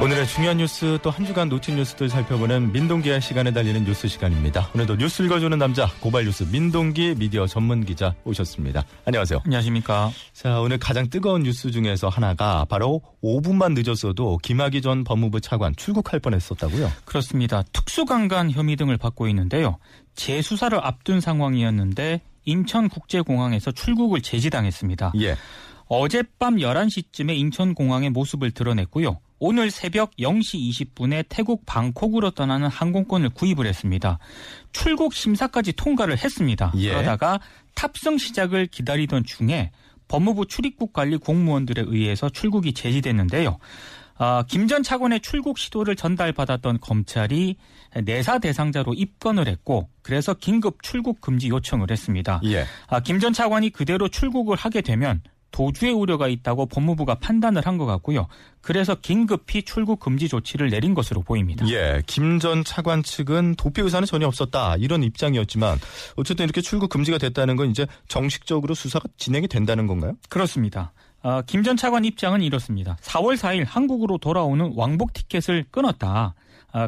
오늘의 중요한 뉴스 또 한 주간 놓친 뉴스들 살펴보는 민동기의 시간에 달리는 뉴스 시간입니다. 오늘도 뉴스 읽어주는 남자 고발 뉴스 민동기 미디어 전문 기자 오셨습니다. 안녕하세요. 안녕하십니까. 자, 오늘 가장 뜨거운 뉴스 중에서 하나가 바로 5분만 늦었어도 김학의 전 법무부 차관 출국할 뻔했었다고요? 그렇습니다. 특수강간 혐의 등을 받고 있는데요. 재수사를 앞둔 상황이었는데 인천국제공항에서 출국을 제지당했습니다. 예. 어젯밤 11시쯤에 인천공항의 모습을 드러냈고요. 오늘 새벽 0시 20분에 태국 방콕으로 떠나는 항공권을 구입을 했습니다. 출국 심사까지 통과를 했습니다. 예. 그러다가 탑승 시작을 기다리던 중에 법무부 출입국 관리 공무원들에 의해서 출국이 제지됐는데요. 김 전 차관의 출국 시도를 전달받았던 검찰이 내사 대상자로 입건을 했고 그래서 긴급 출국 금지 요청을 했습니다. 예. 김 전 차관이 그대로 출국을 하게 되면 도주의 우려가 있다고 법무부가 판단을 한 것 같고요. 그래서 긴급히 출국 금지 조치를 내린 것으로 보입니다. 예, 김 전 차관 측은 도피 의사는 전혀 없었다 이런 입장이었지만 어쨌든 이렇게 출국 금지가 됐다는 건 이제 정식적으로 수사가 진행이 된다는 건가요? 그렇습니다. 김 전 차관 입장은 이렇습니다. 4월 4일 한국으로 돌아오는 왕복 티켓을 끊었다.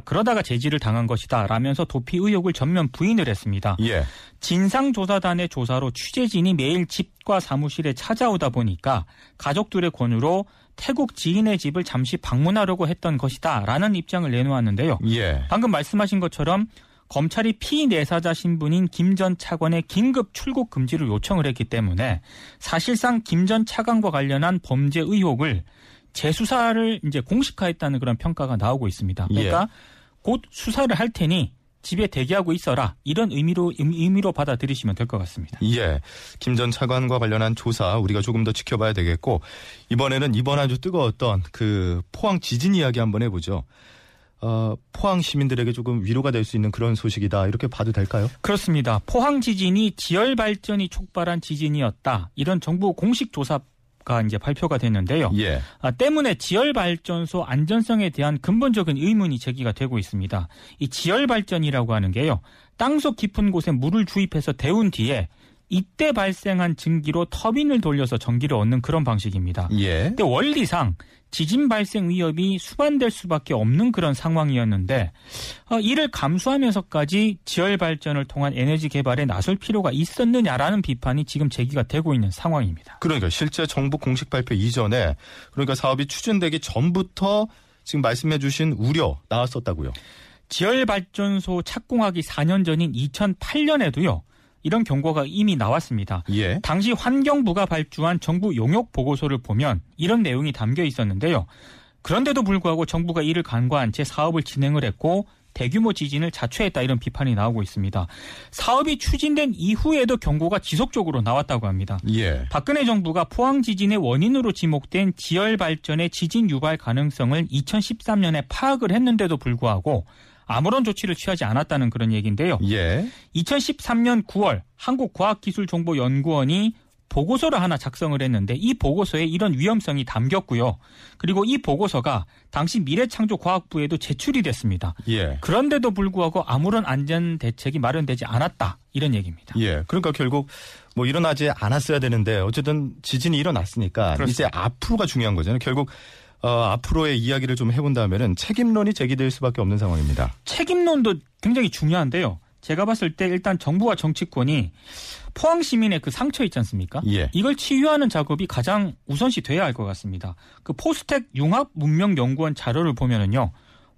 그러다가 제지를 당한 것이다 라면서 도피 의혹을 전면 부인을 했습니다. 예. 진상조사단의 조사로 취재진이 매일 집과 사무실에 찾아오다 보니까 가족들의 권유로 태국 지인의 집을 잠시 방문하려고 했던 것이다 라는 입장을 내놓았는데요. 예. 방금 말씀하신 것처럼 검찰이 피내사자 신분인 김 전 차관의 긴급 출국 금지를 요청을 했기 때문에 사실상 김 전 차관과 관련한 범죄 의혹을 재수사를 이제 공식화했다는 그런 평가가 나오고 있습니다. 그러니까 곧 수사를 할 테니 집에 대기하고 있어라 이런 의미로 받아들이시면 될 것 같습니다. 예, 김 전 차관과 관련한 조사 우리가 조금 더 지켜봐야 되겠고 이번에는 이번 아주 뜨거웠던 그 포항 지진 이야기 한번 해보죠. 포항 시민들에게 조금 위로가 될 수 있는 그런 소식이다 이렇게 봐도 될까요? 그렇습니다. 포항 지진이 지열발전이 촉발한 지진이었다 이런 정부 공식 조사 이제 발표가 됐는데요. 예. 때문에 지열발전소 안전성에 대한 근본적인 의문이 제기가 되고 있습니다. 이 지열발전이라고 하는 게요. 땅속 깊은 곳에 물을 주입해서 데운 뒤에 이때 발생한 증기로 터빈을 돌려서 전기를 얻는 그런 방식입니다. 예. 근데 원리상 지진 발생 위협이 수반될 수밖에 없는 그런 상황이었는데 이를 감수하면서까지 지열발전을 통한 에너지 개발에 나설 필요가 있었느냐라는 비판이 지금 제기가 되고 있는 상황입니다. 그러니까 실제 정부 공식 발표 이전에 그러니까 사업이 추진되기 전부터 지금 말씀해 주신 우려 나왔었다고요. 지열발전소 착공하기 4년 전인 2008년에도요. 이런 경고가 이미 나왔습니다. 예. 당시 환경부가 발주한 정부 용역 보고서를 보면 이런 내용이 담겨 있었는데요. 그런데도 불구하고 정부가 이를 간과한 채 사업을 진행을 했고 대규모 지진을 자초했다 이런 비판이 나오고 있습니다. 사업이 추진된 이후에도 경고가 지속적으로 나왔다고 합니다. 예. 박근혜 정부가 포항 지진의 원인으로 지목된 지열발전의 지진 유발 가능성을 2013년에 파악을 했는데도 불구하고 아무런 조치를 취하지 않았다는 그런 얘기인데요. 예. 2013년 9월 한국과학기술정보연구원이 보고서를 하나 작성을 했는데 이 보고서에 이런 위험성이 담겼고요. 그리고 이 보고서가 당시 미래창조과학부에도 제출이 됐습니다. 예. 그런데도 불구하고 아무런 안전 대책이 마련되지 않았다. 이런 얘기입니다. 예. 그러니까 결국 뭐 일어나지 않았어야 되는데 어쨌든 지진이 일어났으니까 그렇습니다. 이제 앞으로가 중요한 거잖아요. 결국 앞으로의 이야기를 좀 해본다면은 책임론이 제기될 수밖에 없는 상황입니다. 책임론도 굉장히 중요한데요. 제가 봤을 때 일단 정부와 정치권이 포항 시민의 그 상처 있지 않습니까? 예. 이걸 치유하는 작업이 가장 우선시 돼야 할 것 같습니다. 그 포스텍 융합문명연구원 자료를 보면은요.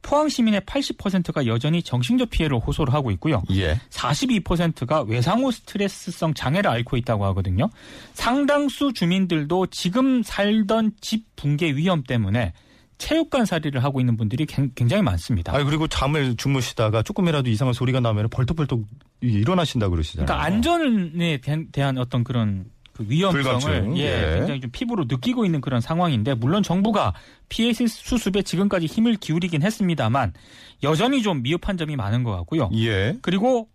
포항 시민의 80%가 여전히 정신적 피해를 호소를 하고 있고요. 예. 42%가 외상후 스트레스성 장애를 앓고 있다고 하거든요. 상당수 주민들도 지금 살던 집 붕괴 위험 때문에 체육관 살이를 하고 있는 분들이 굉장히 많습니다. 아니, 그리고 잠을 주무시다가 조금이라도 이상한 소리가 나면 벌떡벌떡 일어나신다 그러시잖아요. 그러니까 안전에 대한 어떤 그런 위험성을 불감증. 예. 굉장히 좀 피부로 느끼고 있는 그런 상황인데 물론 정부가 피해 수습에 지금까지 힘을 기울이긴 했습니다만 여전히 좀 미흡한 점이 많은 것 같고요. 예. 그리고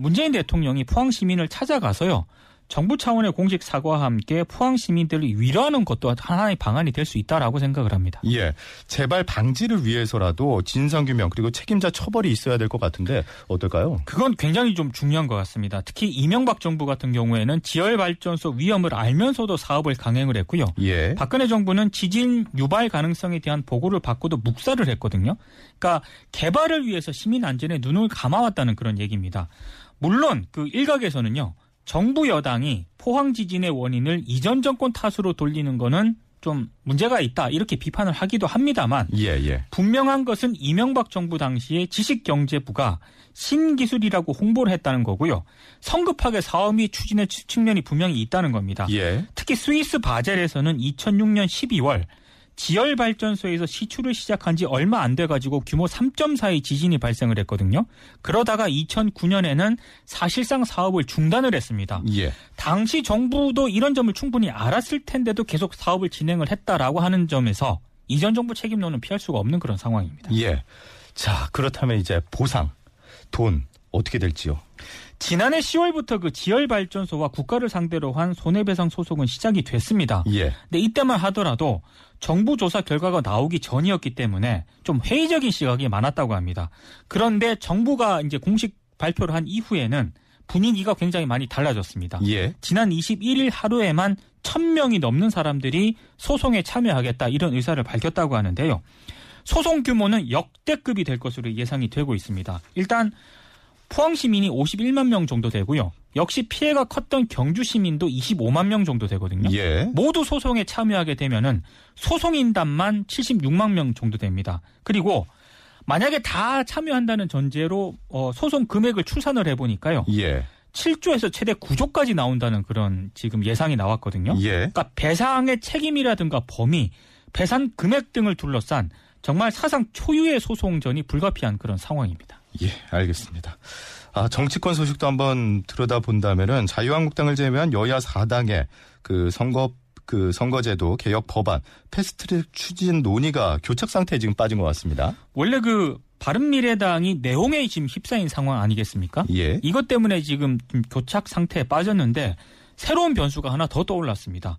문재인 대통령이 포항 시민을 찾아가서요. 정부 차원의 공식 사과와 함께 포항 시민들을 위로하는 것도 하나의 방안이 될 수 있다라고 생각을 합니다. 예, 재발 방지를 위해서라도 진상규명 그리고 책임자 처벌이 있어야 될 것 같은데 어떨까요? 그건 굉장히 좀 중요한 것 같습니다. 특히 이명박 정부 같은 경우에는 지열발전소 위험을 알면서도 사업을 강행을 했고요. 예. 박근혜 정부는 지진 유발 가능성에 대한 보고를 받고도 묵살을 했거든요. 그러니까 개발을 위해서 시민 안전에 눈을 감아왔다는 그런 얘기입니다. 물론 그 일각에서는요. 정부 여당이 포항 지진의 원인을 이전 정권 탓으로 돌리는 거는 좀 문제가 있다 이렇게 비판을 하기도 합니다만 예. 분명한 것은 이명박 정부 당시에 지식경제부가 신기술이라고 홍보를 했다는 거고요. 성급하게 사업이 추진의 측면이 분명히 있다는 겁니다. 예. 특히 스위스 바젤에서는 2006년 12월 지열발전소에서 시추를 시작한 지 얼마 안 돼가지고 규모 3.4의 지진이 발생을 했거든요. 그러다가 2009년에는 사실상 사업을 중단을 했습니다. 예. 당시 정부도 이런 점을 충분히 알았을 텐데도 계속 사업을 진행을 했다라고 하는 점에서 이전 정부 책임론은 피할 수가 없는 그런 상황입니다. 예. 자, 그렇다면 이제 보상, 돈 어떻게 될지요? 지난해 10월부터 그 지열발전소와 국가를 상대로 한 손해배상 소송은 시작이 됐습니다. 예. 근데 이때만 하더라도 정부 조사 결과가 나오기 전이었기 때문에 좀 회의적인 시각이 많았다고 합니다. 그런데 정부가 이제 공식 발표를 한 이후에는 분위기가 굉장히 많이 달라졌습니다. 예. 지난 21일 하루에만 1,000명이 넘는 사람들이 소송에 참여하겠다 이런 의사를 밝혔다고 하는데요. 소송 규모는 역대급이 될 것으로 예상이 되고 있습니다. 일단 포항 시민이 51만 명 정도 되고요. 역시 피해가 컸던 경주 시민도 25만 명 정도 되거든요. 예. 모두 소송에 참여하게 되면은 소송인단만 76만 명 정도 됩니다. 그리고 만약에 다 참여한다는 전제로 소송 금액을 추산을 해보니까요. 예. 7조에서 최대 9조까지 나온다는 그런 지금 예상이 나왔거든요. 예. 그러니까 배상의 책임이라든가 범위, 배상 금액 등을 둘러싼 정말 사상 초유의 소송전이 불가피한 그런 상황입니다. 예, 알겠습니다. 정치권 소식도 한번 들여다본다면은 자유한국당을 제외한 여야 4당의 그 선거제도 개혁 법안 패스트트랙 추진 논의가 교착 상태에 지금 빠진 것 같습니다. 원래 그 바른미래당이 내홍에 지금 휩싸인 상황 아니겠습니까? 예. 이것 때문에 지금 교착 상태에 빠졌는데 새로운 변수가 하나 더 떠올랐습니다.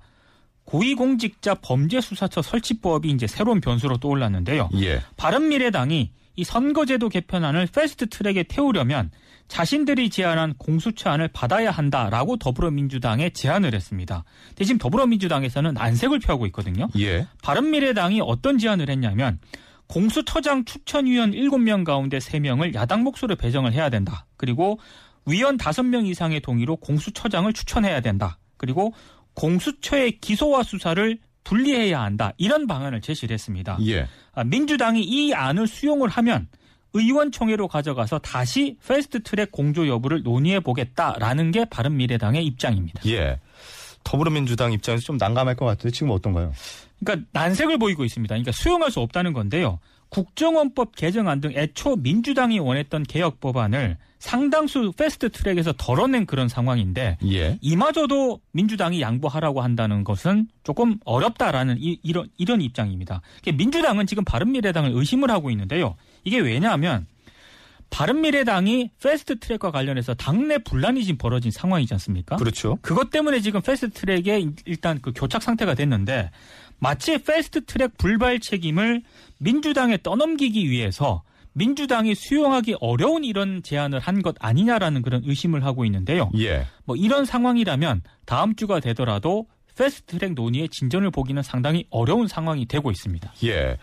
고위공직자범죄수사처 설치법이 이제 새로운 변수로 떠올랐는데요. 예. 바른미래당이 이 선거제도 개편안을 패스트트랙에 태우려면 자신들이 제안한 공수처안을 받아야 한다라고 더불어민주당에 제안을 했습니다. 대신 더불어민주당에서는 안색을 표하고 있거든요. 예. 바른미래당이 어떤 제안을 했냐면 공수처장 추천위원 7명 가운데 3명을 야당 몫으로 배정을 해야 된다. 그리고 위원 5명 이상의 동의로 공수처장을 추천해야 된다. 그리고 공수처의 기소와 수사를 분리해야 한다. 이런 방안을 제시를 했습니다. 예. 민주당이 이 안을 수용을 하면 의원총회로 가져가서 다시 패스트트랙 공조 여부를 논의해보겠다라는 게 바른미래당의 입장입니다. 예. 더불어민주당 입장에서 좀 난감할 것 같은데 지금 어떤가요? 그러니까 난색을 보이고 있습니다. 그러니까 수용할 수 없다는 건데요. 국정원법 개정안 등 애초 민주당이 원했던 개혁 법안을 상당수 패스트트랙에서 덜어낸 그런 상황인데 예. 이마저도 민주당이 양보하라고 한다는 것은 조금 어렵다라는 이런 입장입니다. 민주당은 지금 바른미래당을 의심을 하고 있는데요. 이게 왜냐하면 바른미래당이 패스트트랙과 관련해서 당내 분란이 지금 벌어진 상황이지 않습니까? 그렇죠. 그것 때문에 지금 패스트트랙에 일단 그 교착 상태가 됐는데 마치 패스트트랙 불발 책임을 민주당에 떠넘기기 위해서 민주당이 수용하기 어려운 이런 제안을 한 것 아니냐라는 그런 의심을 하고 있는데요. 예. 이런 상황이라면 다음 주가 되더라도 패스트트랙 논의의 진전을 보기는 상당히 어려운 상황이 되고 있습니다. 예.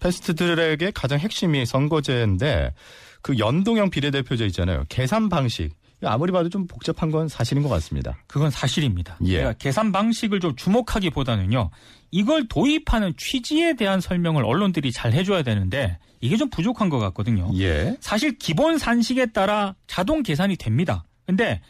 패스트트랙의 가장 핵심이 선거제인데 그 연동형 비례대표제 있잖아요. 계산 방식. 아무리 봐도 좀 복잡한 건 사실인 것 같습니다. 그건 사실입니다. 예. 그러니까 계산 방식을 좀 주목하기보다는요. 이걸 도입하는 취지에 대한 설명을 언론들이 잘 해줘야 되는데 이게 좀 부족한 것 같거든요. 예. 사실 기본 산식에 따라 자동 계산이 됩니다. 그런데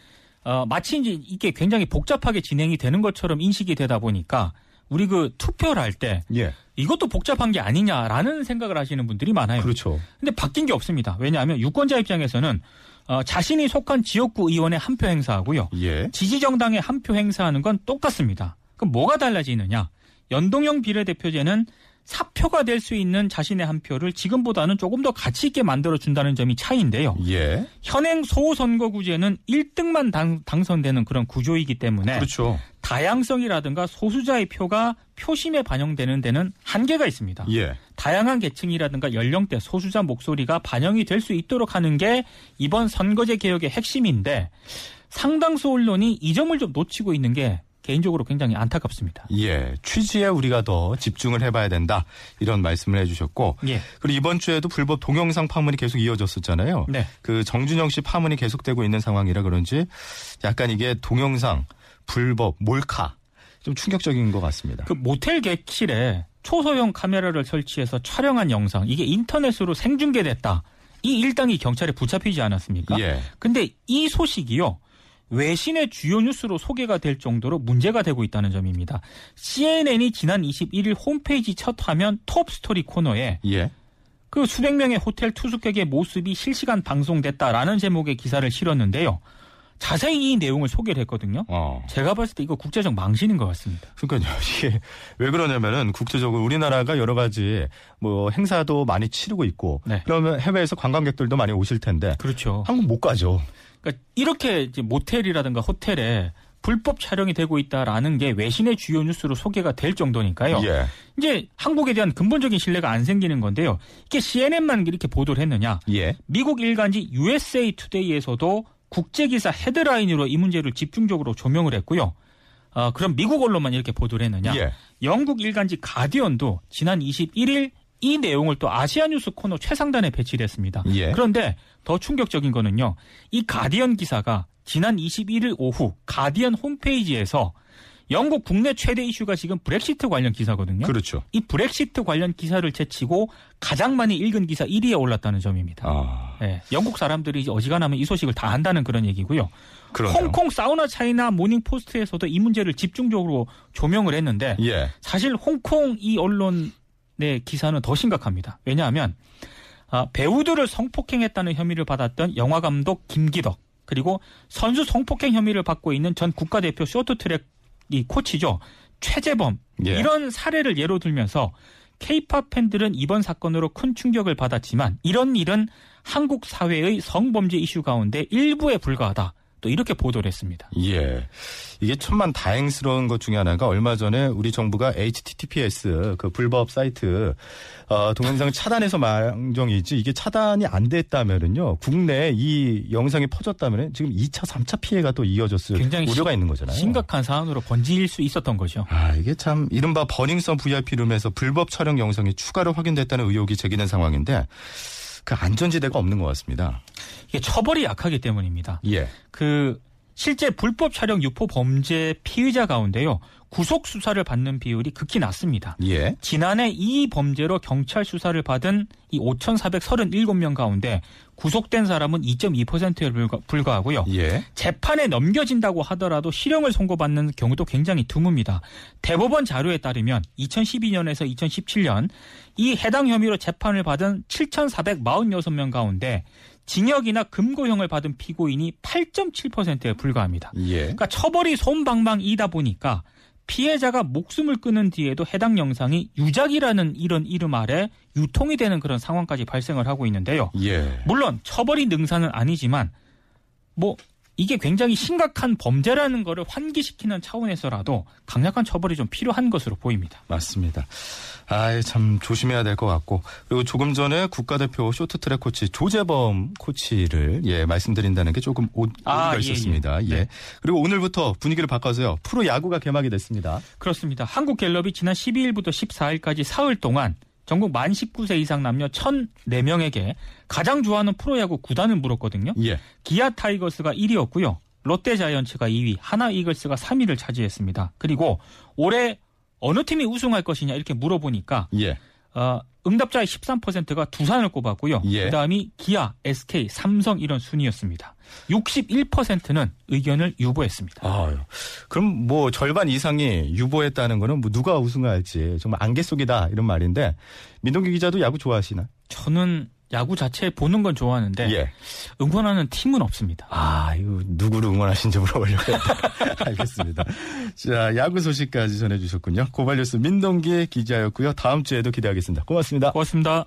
마치 이제 이게 굉장히 복잡하게 진행이 되는 것처럼 인식이 되다 보니까 우리 그 투표를 할 때 예. 이것도 복잡한 게 아니냐라는 생각을 하시는 분들이 많아요. 그렇죠. 근데 바뀐 게 없습니다. 왜냐하면 유권자 입장에서는 자신이 속한 지역구 의원의 한 표 행사하고요. 예. 지지정당의 한 표 행사하는 건 똑같습니다. 그럼 뭐가 달라지느냐. 연동형 비례대표제는 사표가 될 수 있는 자신의 한 표를 지금보다는 조금 더 가치 있게 만들어준다는 점이 차이인데요. 예. 현행 소선거구제는 1등만 당선되는 그런 구조이기 때문에 그렇죠. 다양성이라든가 소수자의 표가 표심에 반영되는 데는 한계가 있습니다. 예. 다양한 계층이라든가 연령대 소수자 목소리가 반영이 될 수 있도록 하는 게 이번 선거제 개혁의 핵심인데 상당수 언론이 이 점을 좀 놓치고 있는 게 개인적으로 굉장히 안타깝습니다. 예, 취지에 우리가 더 집중을 해봐야 된다 이런 말씀을 해주셨고, 예. 그리고 이번 주에도 불법 동영상 파문이 계속 이어졌었잖아요. 네. 그 정준영 씨 파문이 계속되고 있는 상황이라 그런지 약간 이게 동영상, 불법, 몰카 좀 충격적인 것 같습니다. 그 모텔 객실에 초소형 카메라를 설치해서 촬영한 영상 이게 인터넷으로 생중계됐다. 이 일당이 경찰에 붙잡히지 않았습니까? 예. 근데 이 소식이요. 외신의 주요 뉴스로 소개가 될 정도로 문제가 되고 있다는 점입니다. CNN이 지난 21일 홈페이지 첫 화면 톱스토리 코너에 예. 그 수백 명의 호텔 투숙객의 모습이 실시간 방송됐다라는 제목의 기사를 실었는데요. 자세히 이 내용을 소개를 했거든요. 제가 봤을 때 이거 국제적 망신인 것 같습니다. 그러니까요. 이게 왜 그러냐면은 국제적으로 우리나라가 여러 가지 뭐 행사도 많이 치르고 있고 네. 그러면 해외에서 관광객들도 많이 오실 텐데 그렇죠. 한국 못 가죠. 그러니까 이렇게 이제 모텔이라든가 호텔에 불법 촬영이 되고 있다라는 게 외신의 주요 뉴스로 소개가 될 정도니까요. 예. 이제 한국에 대한 근본적인 신뢰가 안 생기는 건데요. 이게 CNN만 이렇게 보도를 했느냐. 예. 미국 일간지 USA Today에서도 국제기사 헤드라인으로 이 문제를 집중적으로 조명을 했고요. 그럼 미국 언론만 이렇게 보도를 했느냐. 예. 영국 일간지 가디언도 지난 21일 이 내용을 또 아시아뉴스 코너 최상단에 배치를 했습니다. 예. 그런데 더 충격적인 거는요. 이 가디언 기사가 지난 21일 오후 가디언 홈페이지에서 영국 국내 최대 이슈가 지금 브렉시트 관련 기사거든요. 그렇죠. 이 브렉시트 관련 기사를 제치고 가장 많이 읽은 기사 1위에 올랐다는 점입니다. 네, 영국 사람들이 이제 어지간하면 이 소식을 다 안다는 그런 얘기고요. 그러네요. 홍콩 사우나 차이나 모닝포스트에서도 이 문제를 집중적으로 조명을 했는데 예. 사실 홍콩 이 언론 네, 기사는 더 심각합니다. 왜냐하면 배우들을 성폭행했다는 혐의를 받았던 영화감독 김기덕 그리고 선수 성폭행 혐의를 받고 있는 전 국가대표 쇼트트랙 이 코치죠. 최재범 예. 이런 사례를 예로 들면서 K-팝 팬들은 이번 사건으로 큰 충격을 받았지만 이런 일은 한국 사회의 성범죄 이슈 가운데 일부에 불과하다. 또 이렇게 보도를 했습니다. 예, 이게 천만 다행스러운 것 중에 하나가 얼마 전에 우리 정부가 HTTPS 그 불법 사이트 동영상 차단해서 망정이지 이게 차단이 안 됐다면은요 국내에 이 영상이 퍼졌다면은 지금 2차 3차 피해가 또 이어졌을 우려가 있는 거잖아요. 심각한 사안으로 번질 수 있었던 거죠. 아 이게 참 이른바 버닝썬 VIP룸에서 불법 촬영 영상이 추가로 확인됐다는 의혹이 제기된 상황인데. 그 안전지대가 없는 것 같습니다. 이게 처벌이 약하기 때문입니다. 예. 그 실제 불법 촬영 유포 범죄 피의자 가운데요. 구속 수사를 받는 비율이 극히 낮습니다. 예. 지난해 이 범죄로 경찰 수사를 받은 이 5,437명 가운데 구속된 사람은 2.2%에 불과하고요. 예. 재판에 넘겨진다고 하더라도 실형을 선고받는 경우도 굉장히 드뭅니다. 대법원 자료에 따르면 2012년에서 2017년 이 해당 혐의로 재판을 받은 7,446명 가운데 징역이나 금고형을 받은 피고인이 8.7%에 불과합니다. 예. 그러니까 처벌이 솜방망이다 보니까 피해자가 목숨을 끊은 뒤에도 해당 영상이 유작이라는 이런 이름 아래 유통이 되는 그런 상황까지 발생을 하고 있는데요. 예. 물론 처벌이 능사는 아니지만 뭐 이게 굉장히 심각한 범죄라는 거를 환기시키는 차원에서라도 강력한 처벌이 좀 필요한 것으로 보입니다. 맞습니다. 아, 참 조심해야 될 것 같고 그리고 조금 전에 국가대표 쇼트트랙 코치 조재범 코치를 예 말씀드린다는 게 조금 오류가 있었습니다. 예, 예. 예. 그리고 오늘부터 분위기를 바꿔서요. 프로야구가 개막이 됐습니다. 그렇습니다. 한국갤럽이 지난 12일부터 14일까지 사흘 동안 전국 만 19세 이상 남녀 1,004명에게 가장 좋아하는 프로야구 구단을 물었거든요. 예. 기아 타이거스가 1위였고요. 롯데 자이언츠가 2위, 하나 이글스가 3위를 차지했습니다. 그리고 올해 어느 팀이 우승할 것이냐 이렇게 물어보니까 예. 응답자의 13%가 두산을 꼽았고요. 예. 그다음이 기아, SK, 삼성 이런 순이었습니다. 61%는 의견을 유보했습니다. 아, 그럼 뭐 절반 이상이 유보했다는 거는 뭐 누가 우승할지 정말 안갯 속이다 이런 말인데 민동기 기자도 야구 좋아하시나? 저는 야구 자체 보는 건 좋아하는데 예. 응원하는 팀은 없습니다. 아, 이거 누구를 응원하신지 물어보려고 했다. 알겠습니다. 자, 야구 소식까지 전해주셨군요. 고발뉴스 민동기 기자였고요. 다음 주에도 기대하겠습니다. 고맙습니다. 고맙습니다.